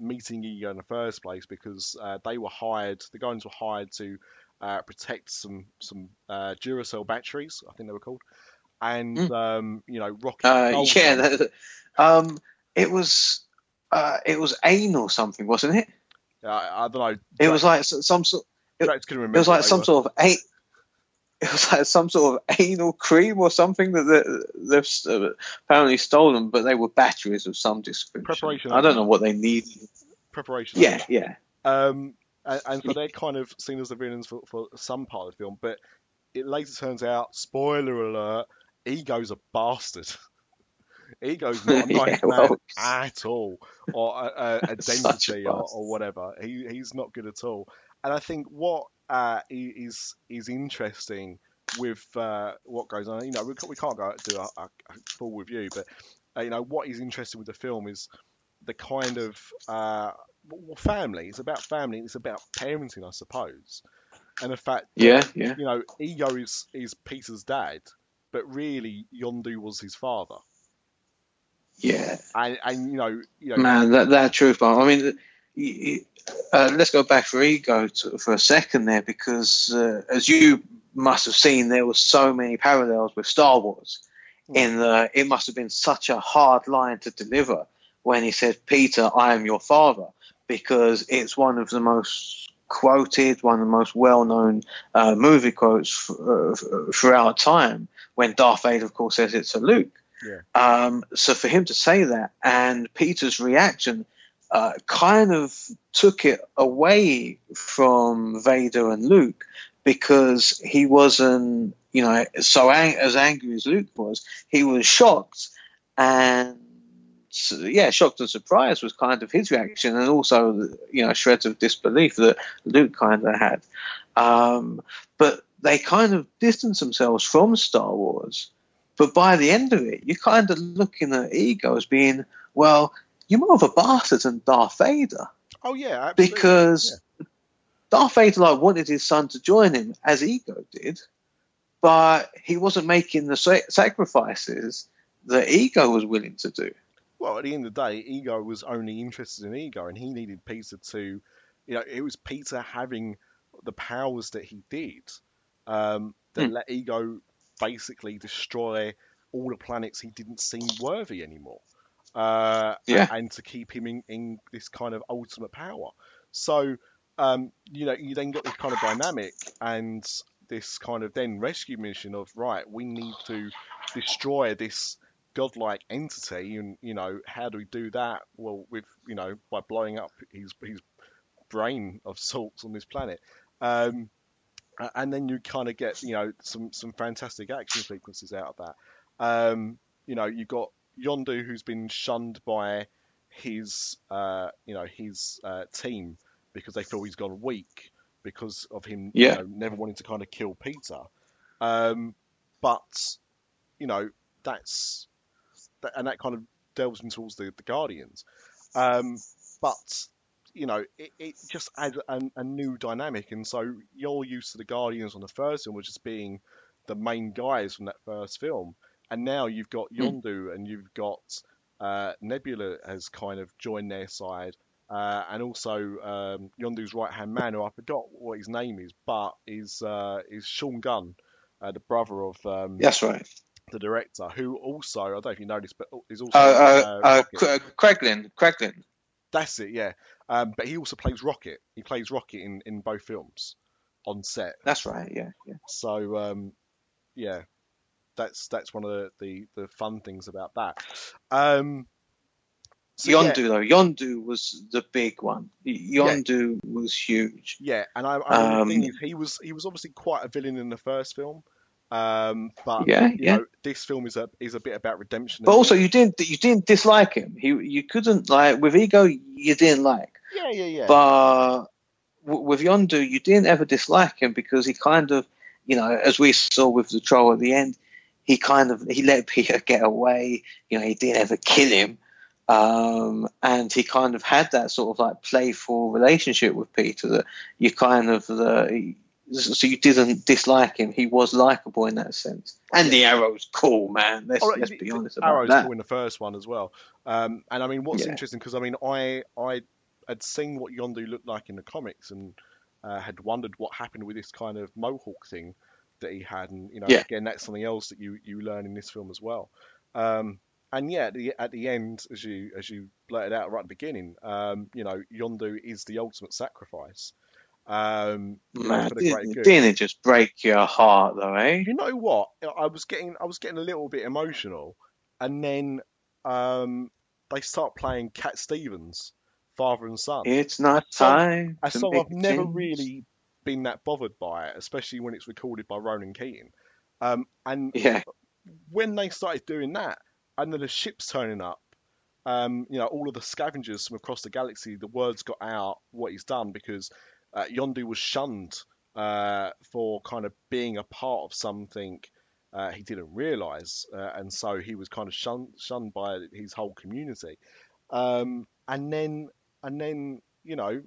meeting Ego in the first place, because they were hired, the Guardians were hired to protect some Duracell batteries, I think they were called. And, Rocket. Yeah. That, it was AIM or something, wasn't it? I don't know. It was like some sort. It was like some sort of anal cream or something that they've apparently stolen, but they were batteries of some description. Preparation. I don't know what they needed. Preparation. Yeah, yeah. And so they're kind of seen as the villains for some part of the film, but it later turns out, spoiler alert, Ego's a bastard. Ego's not a nice man at all, or a density or whatever. He's not good at all. And I think what is interesting with what goes on, we can't go do a full review, but what is interesting with the film is the kind of family. It's about family. It's about parenting, I suppose. And the fact, Ego is Peter's dad, but really Yondu was his father. Yeah, and man, that truth. I mean, let's go back for Ego for a second there, because as you must have seen, there were so many parallels with Star Wars. It must have been such a hard line to deliver when he said, "Peter, I am your father," because it's one of the most quoted, one of the most well-known movie quotes throughout time. When Darth Vader, of course, says it to Luke. Yeah. So for him to say that, and Peter's reaction kind of took it away from Vader and Luke, because he wasn't, as angry as Luke was, he was shocked. And shocked and surprised was kind of his reaction, and also, shreds of disbelief that Luke kind of had. But they kind of distanced themselves from Star Wars. But by the end of it, you're kind of looking at Ego as being, well, you're more of a bastard than Darth Vader. Oh, yeah, absolutely. Because Darth Vader wanted his son to join him, as Ego did, but he wasn't making the sacrifices that Ego was willing to do. Well, at the end of the day, Ego was only interested in Ego, and he needed Peter to... it was Peter having the powers that he did that let Ego... basically destroy all the planets he didn't seem worthy anymore, and to keep him in this kind of ultimate power. So you then got this kind of dynamic and this kind of then rescue mission of, right, we need to destroy this godlike entity, and how do we do that? Well, with by blowing up his brain of salts on this planet. And then you kind of get, some fantastic action sequences out of that. You've got Yondu, who's been shunned by his team because they feel he's gone weak because of him never wanting to kind of kill Peter. And that kind of delves into the Guardians. It just adds a new dynamic, and so you're used to the Guardians on the first film, which is being the main guys from that first film, and now you've got Yondu and you've got Nebula has kind of joined their side, and also Yondu's right-hand man, who I forgot what his name is, but is Sean Gunn, the brother of that's right, the director, who also, I don't know if you noticed, but is also Craiglin. That's it, yeah. But he also plays Rocket. He plays Rocket in both films on set. That's right, yeah. So, that's one of the fun things about that. Yondu was the big one. Yondu was huge. Yeah, and I the thing is, he was obviously quite a villain in the first film. This film is a bit about redemption. But also, you didn't dislike him. You couldn't like with Ego. You didn't like. Yeah. But with Yondu, you didn't ever dislike him, because he kind of, as we saw with the troll at the end, he let Peter get away. He didn't ever kill him, and he kind of had that sort of like playful relationship with Peter that you kind of So you didn't dislike him. He was likeable in that sense. And the Arrow's cool, man. Let's be honest about Arrow's that. Arrow's cool in the first one as well. And I mean, what's interesting, because I mean, I had seen what Yondu looked like in the comics and had wondered what happened with this kind of mohawk thing that he had. And, you know, again, that's something else that you learn in this film as well. And yeah, at the end, as you blurted out right at the beginning, you know, Yondu is the ultimate sacrifice. Man, didn't it just break your heart though, eh? You know what? I was getting a little bit emotional, and then they start playing Cat Stevens, Father and Son. It's not time. So I've never really been that bothered by it, especially when it's recorded by Ronan Keating. When they started doing that, and then the ship's turning up, you know, all of the scavengers from across the galaxy, the word's got out what he's done, because Yondu was shunned for kind of being a part of something he didn't realise, and so he was kind of shunned by his whole community. And then you know,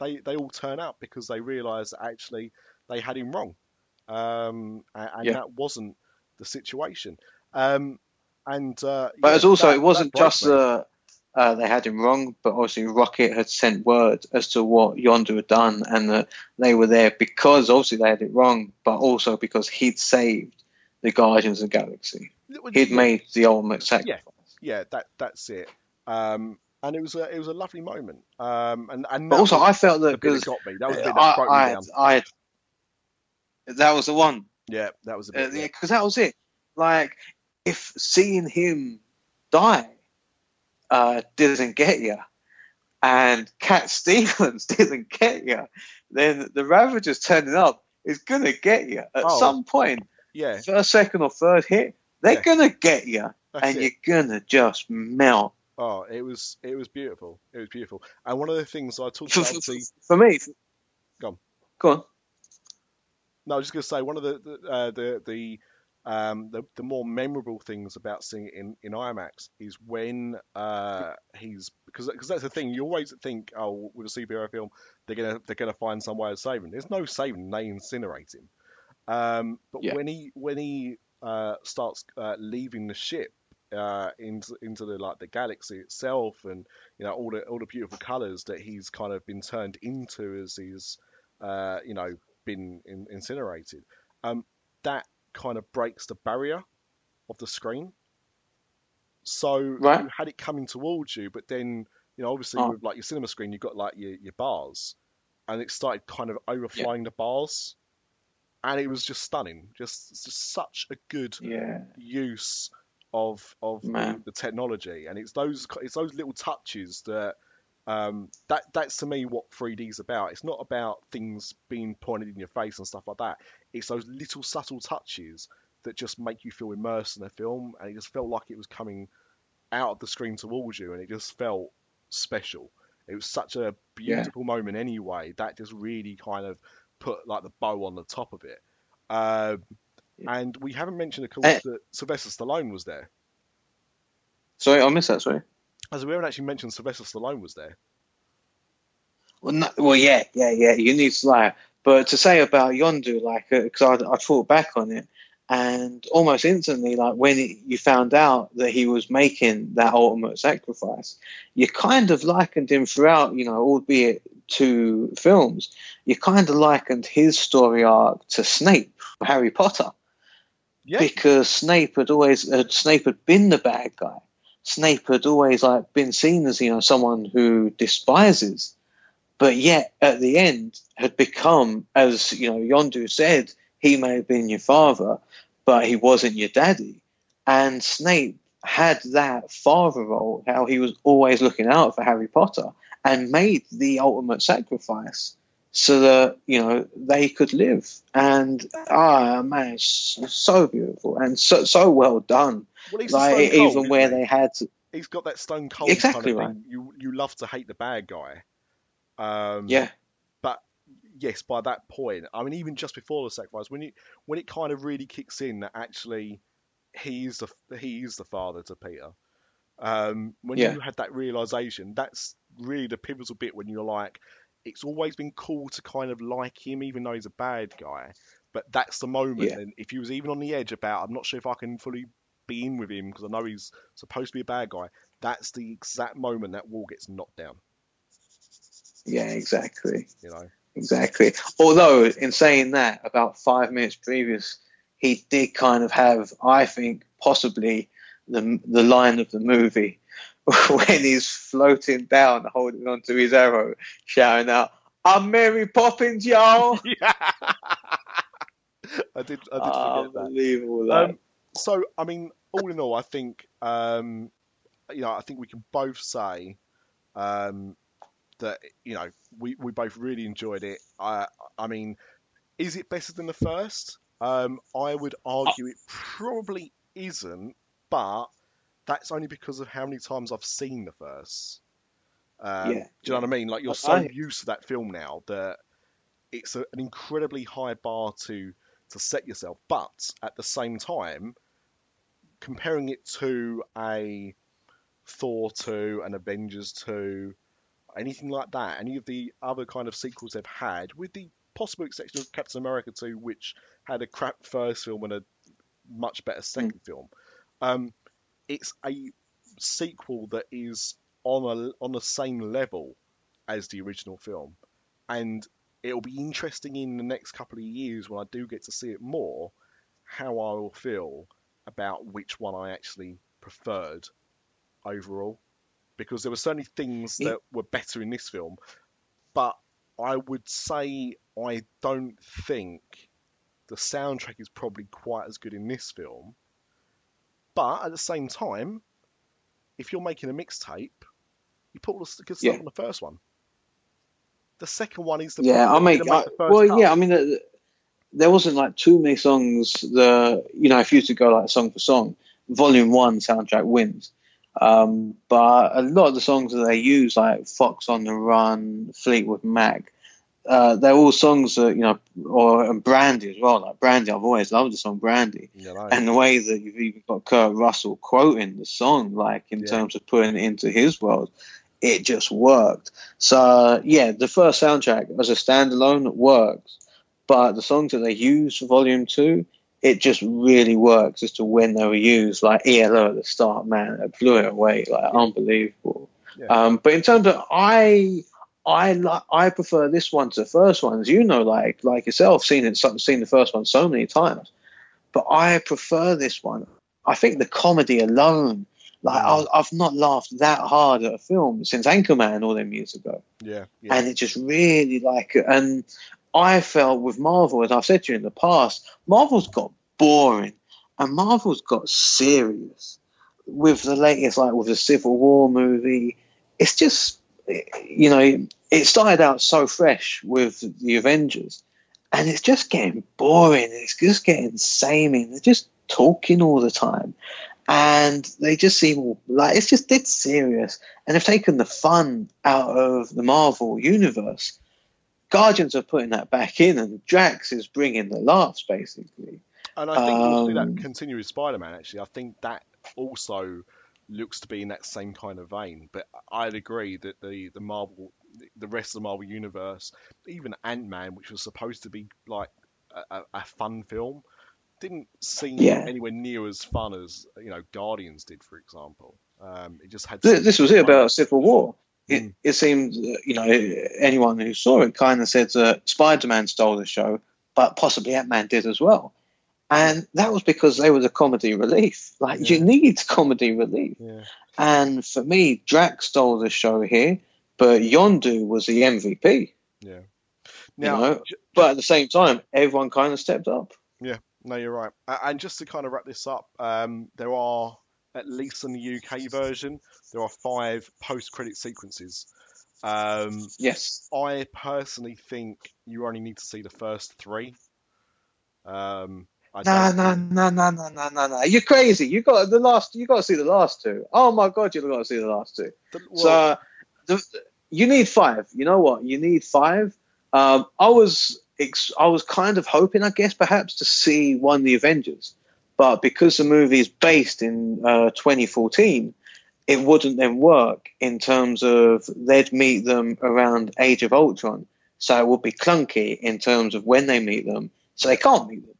they all turn up because they realise that actually they had him wrong, and that wasn't the situation. But it's also it wasn't just the. They had him wrong, but obviously Rocket had sent word as to what Yondu had done, and that they were there because obviously they had it wrong, but also because he'd saved the Guardians of the Galaxy. He'd made the ultimate sacrifice. Yeah, that's it. And it was a lovely moment. And but also I felt that because got me. That was a bit that broke me down. That was the one. Yeah, that was a bit. Because that was it. Like, if seeing him die doesn't get you, and Cat Stevens doesn't get you, then the Ravagers turning up is gonna get you at some point. Yeah, first, second, or third hit, they're gonna get you, you're gonna just melt. Oh, it was beautiful. It was beautiful. And one of the things I talked about for me. Go on. No, I was just gonna say one of the more memorable things about seeing it in IMAX is when because that's the thing, you always think, oh, with a superhero film they're gonna find some way of saving him. There's no saving him, they incinerate him. When he starts leaving the ship into the like the galaxy itself, and you know all the beautiful colours that he's kind of been turned into as he's you know been incinerated, that kind of breaks the barrier of the screen, so you had it coming towards you, but then you know obviously with like your cinema screen you've got like your bars, and it started kind of overflowing the bars, and it was just stunning. Just such a good use of the technology, and it's those little touches that that's to me what 3D's about. It's not about things being pointed in your face and stuff like that. It's those little subtle touches that just make you feel immersed in a film, and it just felt like it was coming out of the screen towards you, and it just felt special. It was such a beautiful moment anyway, that just really kind of put like the bow on the top of it. And we haven't mentioned, of course, that Sylvester Stallone was there. Sorry, I missed that, sorry. As we haven't actually mentioned, Sylvester Stallone was there. Well, no, yeah. You need to lie. But to say about Yondu, like, because I thought back on it, and almost instantly, like, when you found out that he was making that ultimate sacrifice, you kind of likened him throughout, you know, albeit two films, you kind of likened his story arc to Snape from Harry Potter. Yeah. Because Snape had been the bad guy. Snape had always like been seen as, you know, someone who despises, but yet at the end had become, as you know, Yondu said, he may have been your father, but he wasn't your daddy. And Snape had that father role, how he was always looking out for Harry Potter, and made the ultimate sacrifice so that, you know, they could live. And man, it's so beautiful and so well done. Well, like, cold, even where they had to... He's got that stone cold kind of thing. You love to hate the bad guy. But yes, by that point, I mean, even just before the sacrifice, when it kind of really kicks in that actually he is the father to Peter. When you had that realization, that's really the pivotal bit when you're like, it's always been cool to kind of like him, even though he's a bad guy. But that's the moment. Yeah. And if he was even on the edge about, I'm not sure if I can fully be in with him because I know he's supposed to be a bad guy, that's the exact moment that wall gets knocked down. Yeah, exactly. You know? Exactly. Although, in saying that, about 5 minutes previous, he did kind of have, I think, possibly the line of the movie when he's floating down, holding onto his arrow, shouting out, "I'm Mary Poppins, y'all!" Yeah. I did forget that. Unbelievable. That. So, I mean, all in all, I think, you know, I think we can both say that, you know, we both really enjoyed it. I mean, is it better than the first? I would argue it probably isn't, but that's only because of how many times I've seen the first. Yeah. Do you know what I mean? Like, you're so used to that film now that it's an incredibly high bar to set yourself. But at the same time, comparing it to a Thor 2, an Avengers 2, anything like that, any of the other kind of sequels they've had, with the possible exception of Captain America 2, which had a crap first film and a much better second film, it's a sequel that is on the same level as the original film. And it'll be interesting in the next couple of years when I do get to see it more, how I will feel about which one I actually preferred overall. Because there were certainly things that were better in this film, but I would say I don't think the soundtrack is probably quite as good in this film. But at the same time, if you're making a mixtape, you put all the stickers on the first one. The second one is the I mean, there wasn't like too many songs. You know, if you used to go like song for song, Volume 1 soundtrack wins. But a lot of the songs that they use, like Fox on the Run, Fleetwood Mac, they're all songs that, you know, and Brandy as well. Like Brandy, I've always loved the song Brandy. Yeah, right. And the way that you've even got Kurt Russell quoting the song, like in terms of putting it into his world, it just worked. So, yeah, the first soundtrack as a standalone, it works. But the songs that they use for Volume 2, it just really works as to when they were used. Like ELO at the start, man, it blew it away. Like, unbelievable. Yeah. But in terms of, I prefer this one to the first one. As you know, like yourself, seen the first one so many times. But I prefer this one. I think the comedy alone, like, I've not laughed that hard at a film since Anchorman all them years ago. Yeah. And it just really, like, and I felt with Marvel, as I've said to you in the past, Marvel's got boring and Marvel's got serious. With the latest, like with the Civil War movie, it's just, you know, it started out so fresh with the Avengers and it's just getting boring. It's just getting samey. They're just talking all the time. And they just seem like it's just dead serious. And they've taken the fun out of the Marvel universe. Guardians are putting that back in, and Drax is bringing the laughs, basically. And I think we'll do that continue with Spider-Man, actually. I think that also looks to be in that same kind of vein. But I'd agree that the rest of the Marvel universe, even Ant-Man, which was supposed to be like a fun film, didn't seem anywhere near as fun as, you know, Guardians did, for example. It just had this was it about Civil War. It seemed, you know, anyone who saw it kind of said that Spider-Man stole the show, but possibly Ant-Man did as well. And that was because they were the comedy relief. Like, you need comedy relief. Yeah. And for me, Drax stole the show here, but Yondu was the MVP. Yeah. Now, you know? But at the same time, everyone kind of stepped up. Yeah. No, you're right. And just to kind of wrap this up, there are, at least in the UK version, there are 5 post-credit sequences. Yes. I personally think you only need to see the first 3. No. You're crazy. You got to see the last 2. Oh my God, you've got to see the last 2. You need 5. You know what? You need 5. I was kind of hoping, I guess, perhaps to see one of the Avengers, but because the movie is based in 2014, it wouldn't then work in terms of they'd meet them around Age of Ultron. So it would be clunky in terms of when they meet them. So they can't meet them.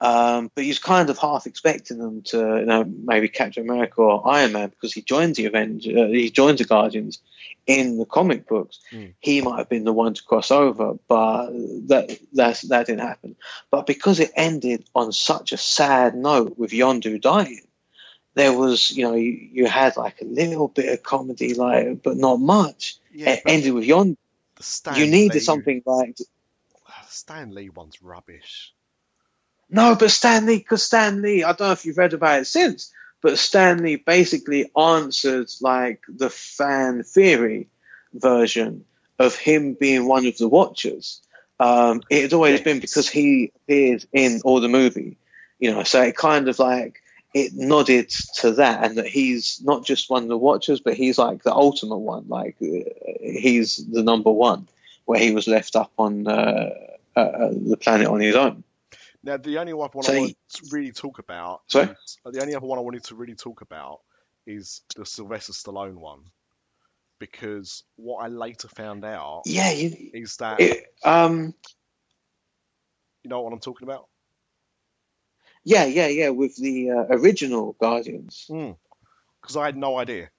Yeah. But he's kind of half expecting them to, you know, maybe Captain America or Iron Man, because he joins the Avengers, he joins the Guardians in the comic books. Mm. He might have been the one to cross over, but that didn't happen. But because it ended on such a sad note with Yondu dying, there was, you know, you had like a little bit of comedy, like, but not much. Yeah, it ended with Yondu. You needed something like Stan Lee one's rubbish. No, but Stan Lee, I don't know if you've read about it since, but Stan Lee basically answered like the fan theory version of him being one of the Watchers. It had always been because he appeared in all the movie, you know, so it kind of like, it nodded to that, and that he's not just one of the Watchers, but he's like the ultimate one. Like he's the number one, where he was left up on the planet on his own. Now, the only other one I wanted to really talk about is the Sylvester Stallone one, because what I later found out, is that you know what I'm talking about. Yeah, with the original Guardians. Because I had no idea.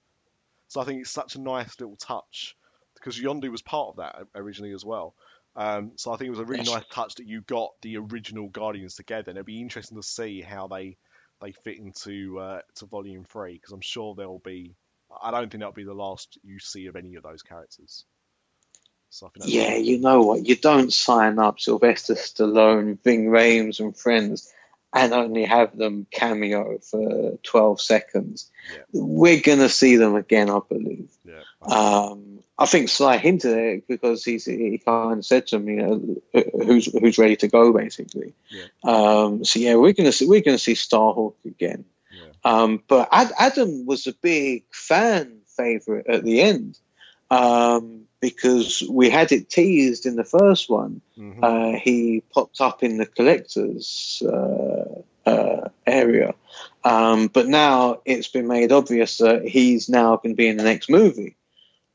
So I think it's such a nice little touch, because Yondu was part of that originally as well. So I think it was a really nice touch that you got the original Guardians together, and it'll be interesting to see how they fit into to Volume 3, because I'm sure there'll be... I don't think that'll be the last you see of any of those characters. So you know what? You don't sign up Sylvester Stallone, Ving Rhames and friends and only have them cameo for 12 seconds. Yeah. We're going to see them again, I believe. Yeah. Wow. I think Sly hinted at it, because he kind of said to me, you know, who's ready to go, basically. Yeah. We're going to see Starhawk again. Yeah. But Adam was a big fan favourite at the end, because we had it teased in the first one. Mm-hmm. He popped up in the collector's area. But now it's been made obvious that he's now going to be in the next movie.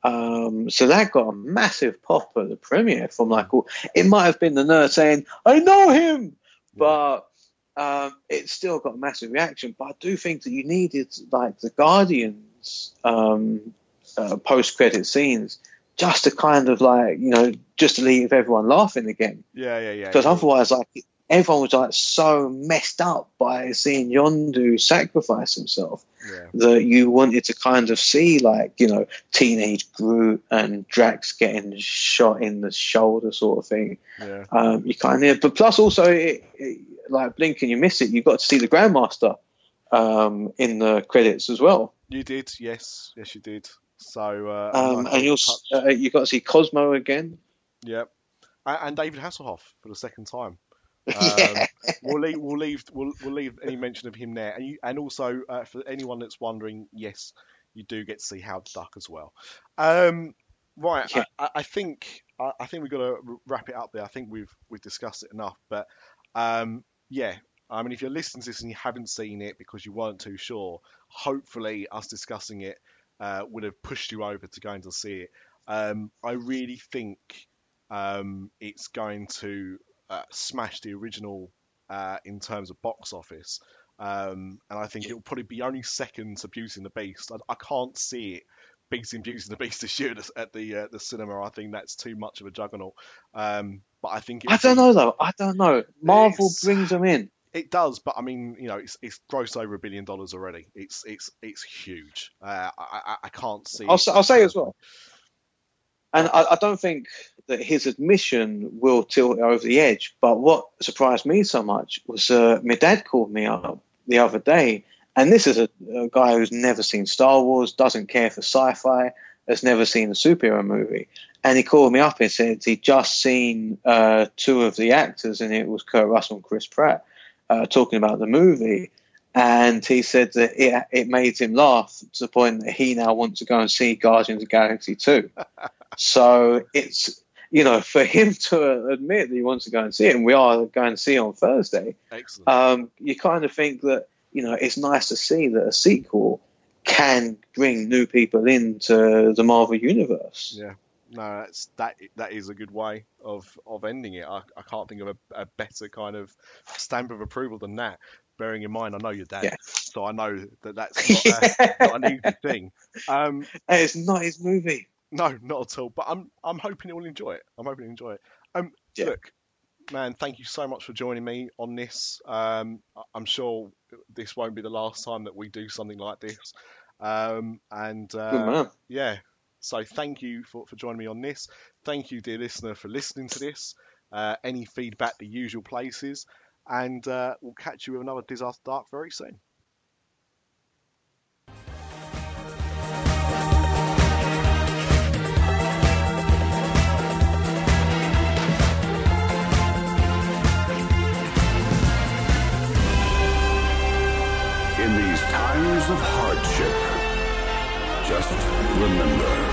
So that got a massive pop at the premiere from like, it might have been the nerd saying, I know him! Yeah. But it still got a massive reaction. But I do think that you needed like the Guardians post-credit scenes, just to kind of like, you know, just to leave everyone laughing again. Yeah. Because otherwise, like, everyone was like so messed up by seeing Yondu sacrifice himself that you wanted to kind of see, like, you know, teenage Groot and Drax getting shot in the shoulder sort of thing. Yeah. You kind of, but plus also, like, blink and you miss it. You got to see the Grandmaster in the credits as well. You did, yes, you did. So and you got to see Cosmo again. Yep, and David Hasselhoff for the second time. We'll leave any mention of him there. And also for anyone that's wondering, yes, you do get to see Howard Duck as well. Right, yeah. I think we've got to wrap it up there. I think we've discussed it enough. But yeah. I mean, if you're listening to this and you haven't seen it because you weren't too sure, hopefully us discussing it would have pushed you over to going to see it. I really think it's going to smash the original in terms of box office. And I think it'll probably be only second to Beauty and the Beast. I can't see it beating Beauty and the Beast this year at the cinema. I think that's too much of a juggernaut. But I think... I don't know. Marvel brings them in. It does, but I mean, you know, it's grossed over $1 billion already. It's huge. I can't see. I'll say as well, and I don't think that his admission will tilt it over the edge. But what surprised me so much was my dad called me up the other day, and this is a guy who's never seen Star Wars, doesn't care for sci-fi, has never seen a superhero movie, and he called me up and said he'd just seen two of the actors, and it was Kurt Russell and Chris Pratt. Talking about the movie, and he said that it made him laugh to the point that he now wants to go and see Guardians of the Galaxy 2. So it's, you know, for him to admit that he wants to go and see it, and we are going to see it on Thursday. Excellent. You kind of think that, you know, it's nice to see that a sequel can bring new people into the Marvel Universe. Yeah. No, that is a good way of ending it. I can't think of a better kind of stamp of approval than that. Bearing in mind, I know your dad, so I know that's not an easy thing. It's not his movie. No, not at all. But I'm hoping you'll enjoy it. I'm hoping you enjoy it. Look, man, thank you so much for joining me on this. I'm sure this won't be the last time that we do something like this. Good man. Yeah. So thank you for joining me on this. Thank you, dear listener, for listening to this. Any feedback, the usual places. And we'll catch you with another Disaster Dark very soon. In these times of hardship, just remember...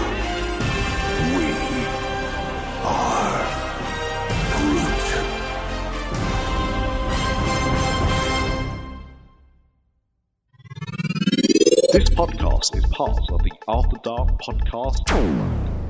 This podcast is part of the After Dark Podcast Network.